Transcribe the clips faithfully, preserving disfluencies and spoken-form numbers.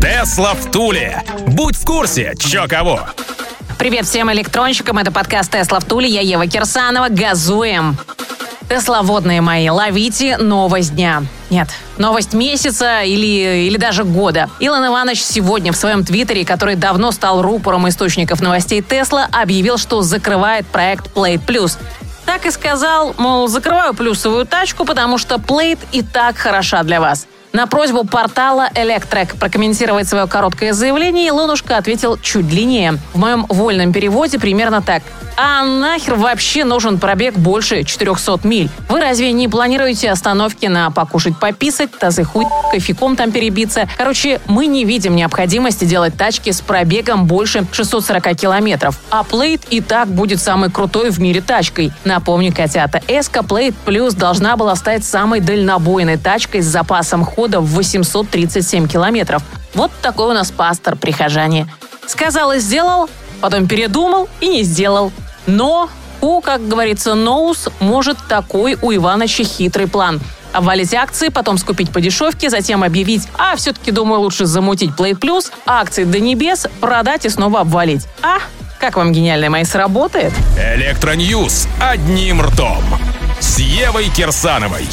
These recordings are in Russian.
«Тесла в Туле». Будь в курсе, чё кого. Привет всем электронщикам. Это подкаст «Тесла в Туле». Я Ева Кирсанова. Газуем. Тесловодные мои, ловите новость дня. Нет, новость месяца или, или даже года. Илон Иванович сегодня в своем твиттере, который давно стал рупором источников новостей Тесла, объявил, что закрывает проект Plaid Plus. Так и сказал, мол, закрываю плюсовую тачку, потому что Plaid и так хороша для вас. На просьбу портала Electrek прокомментировать свое короткое заявление Илонушка ответил чуть длиннее. В моем вольном переводе примерно так. А нахер вообще нужен пробег больше четырехсот миль? Вы разве не планируете остановки на покушать, пописать, тазы хуй, кофейком там перебиться? Короче, мы не видим необходимости делать тачки с пробегом больше шестисот сорока километров. А Plaid и так будет самой крутой в мире тачкой. Напомню, котята, Ska Plaid Plus должна была стать самой дальнобойной тачкой с запасом хода в восемьсот тридцать семь километров. Вот такой у нас пастор, прихожане. Сказал и сделал, потом передумал и не сделал. Но, у, как говорится, ноус, может такой у Иваныча хитрый план. Обвалить акции, потом скупить по дешевке, затем объявить, а все-таки, думаю, лучше замутить Plaid Plus, акции до небес, продать и снова обвалить. А, как вам, гениальные мои, сработает? Электроньюз одним ртом. С Евой Кирсановой.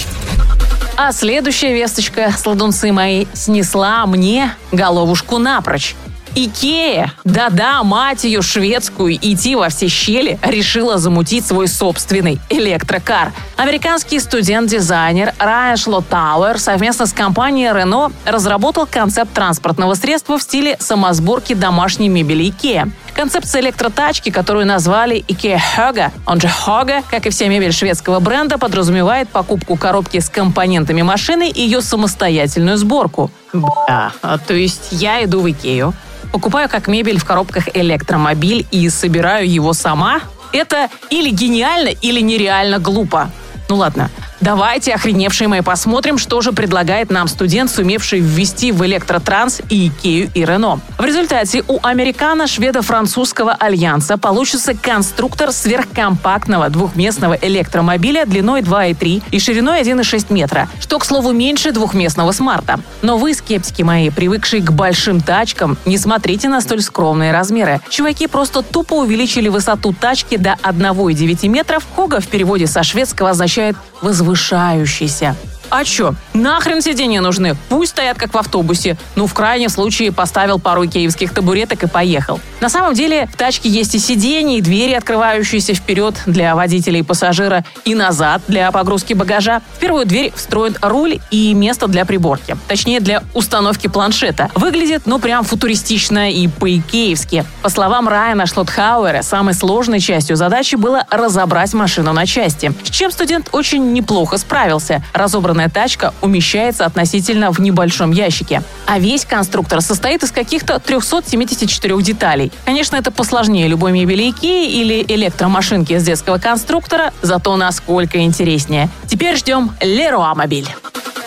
А следующая весточка, сладунцы мои, снесла мне головушку напрочь. «Икея», да-да, мать ее шведскую, идти во все щели, решила замутить свой собственный электрокар. Американский студент-дизайнер Райан Шлотхауэр совместно с компанией «Рено» разработал концепт транспортного средства в стиле самосборки домашней мебели «Икея». Концепция электротачки, которую назвали «IKEA-HÖGA», он же «HÖGA», как и вся мебель шведского бренда, подразумевает покупку коробки с компонентами машины и ее самостоятельную сборку. Бля, то есть я иду в «Икею», покупаю как мебель в коробках электромобиль и собираю его сама? Это или гениально, или нереально глупо. Ну ладно, давайте, охреневшие мои, посмотрим, что же предлагает нам студент, сумевший ввести в электротранс и Икею, и Рено. В результате у американо-шведо-французского альянса получится конструктор сверхкомпактного двухместного электромобиля длиной два и три и шириной один и шесть метра, что, к слову, меньше двухместного смарта. Но вы, скептики мои, привыкшие к большим тачкам, не смотрите на столь скромные размеры. Чуваки просто тупо увеличили высоту тачки до одного и девяти метров. «Хога» в переводе со шведского означает «возвышение». Повышающийся. А чё, нахрен сиденья нужны? Пусть стоят как в автобусе. Ну, в крайнем случае, поставил пару икеевских табуреток и поехал. На самом деле, в тачке есть и сиденья, и двери, открывающиеся вперед для водителя и пассажира, и назад для погрузки багажа. В первую дверь встроен руль и место для приборки. Точнее, для установки планшета. Выглядит, ну, прям футуристично и по-икеевски. По словам Райана Шлотхауэра, самой сложной частью задачи было разобрать машину на части, с чем студент очень неплохо справился. Разобранный тачка умещается относительно в небольшом ящике. А весь конструктор состоит из каких-то трёхсот семидесяти четырёх деталей. Конечно, это посложнее любой мебели Икеи или электромашинки с детского конструктора, зато насколько интереснее. Теперь ждем Леруа Мобиль.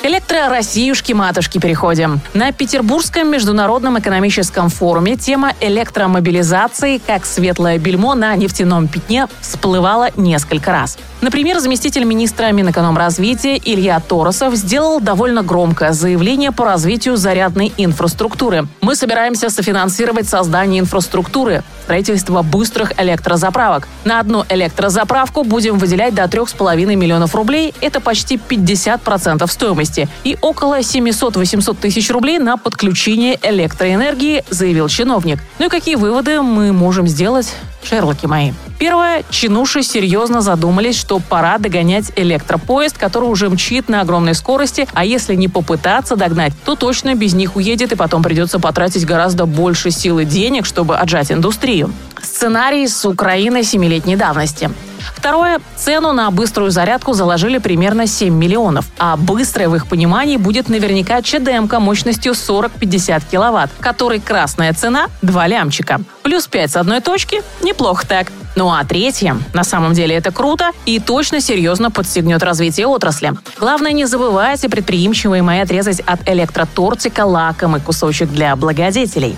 К электро-россиюшке-матушке переходим. На Петербургском международном экономическом форуме тема электромобилизации как светлое бельмо на нефтяном пятне всплывала несколько раз. Например, заместитель министра Минэкономразвития Илья Торосов сделал довольно громкое заявление по развитию зарядной инфраструктуры. «Мы собираемся софинансировать создание инфраструктуры, строительство быстрых электрозаправок. На одну электрозаправку будем выделять до трёх с половиной миллионов рублей, это почти пятьдесят процентов стоимости. И около семьсот-восемьсот тысяч рублей на подключение электроэнергии», заявил чиновник. Ну и какие выводы мы можем сделать, Шерлоки мои? Первое. Чинуши серьезно задумались, что пора догонять электропоезд, который уже мчит на огромной скорости, а если не попытаться догнать, то точно без них уедет и потом придется потратить гораздо больше сил и денег, чтобы отжать индустрию. Сценарий с Украины семилетней давности. Второе. Цену на быструю зарядку заложили примерно семь миллионов. А быстрая в их понимании будет наверняка ЧДМК мощностью сорок-пятьдесят киловатт, которой красная цена – два лямчика. Плюс пять с одной точки – неплохо так. Ну а третье. На самом деле это круто и точно серьезно подстегнет развитие отрасли. Главное, не забывайте предприимчивые мои отрезать от электротортика лакомый кусочек для благодетелей.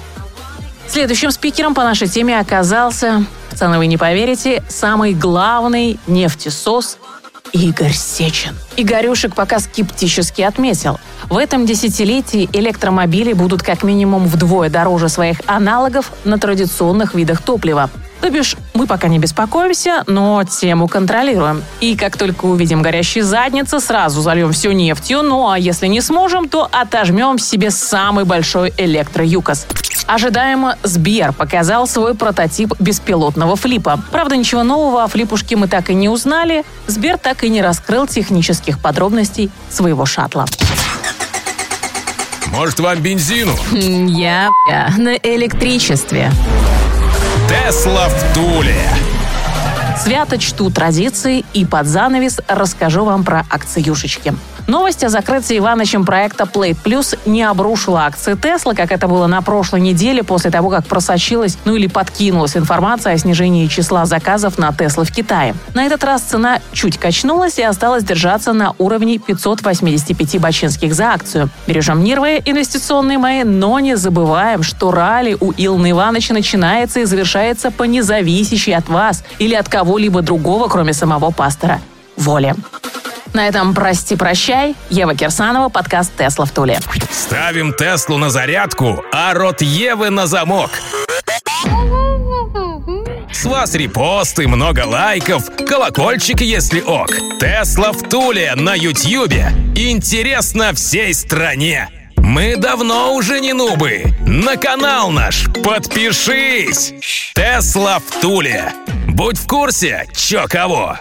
Следующим спикером по нашей теме оказался, пацаны, вы не поверите, самый главный нефтесос Игорь Сечин. Игорюшек пока скептически отметил. В этом десятилетии электромобили будут как минимум вдвое дороже своих аналогов на традиционных видах топлива. То бишь, мы пока не беспокоимся, но тему контролируем. И как только увидим горящие задницы, сразу зальем все нефтью, ну а если не сможем, то отожмем себе самый большой электроюкос. Ожидаемо, Сбер показал свой прототип беспилотного флипа. Правда, ничего нового о флипушке мы так и не узнали. Сбер так и не раскрыл технических подробностей своего шаттла. Может, вам бензину? Я на электричестве. Тесла в Туле. Свято чту традиции и под занавес расскажу вам про акциюшечки. Новость о закрытии Иванычем проекта Plaid Plus не обрушила акции Tesla, как это было на прошлой неделе после того, как просочилась, ну или подкинулась информация о снижении числа заказов на Tesla в Китае. На этот раз цена чуть качнулась и осталась держаться на уровне пятьсот восемьдесят пять бачинских за акцию. Бережем нервы инвестиционные мои, но не забываем, что ралли у Илона Ивановича начинается и завершается по независящей от вас или от кого-либо другого, кроме самого пастора, воле. На этом прости-прощай. Ева Кирсанова, подкаст «Тесла в Туле». Ставим Теслу на зарядку, а рот Евы на замок. С вас репосты, много лайков, колокольчик, если ок. «Тесла в Туле» на Ютьюбе. Интересно всей стране. Мы давно уже не нубы. На канал наш подпишись. «Тесла в Туле». Будь в курсе, чё кого.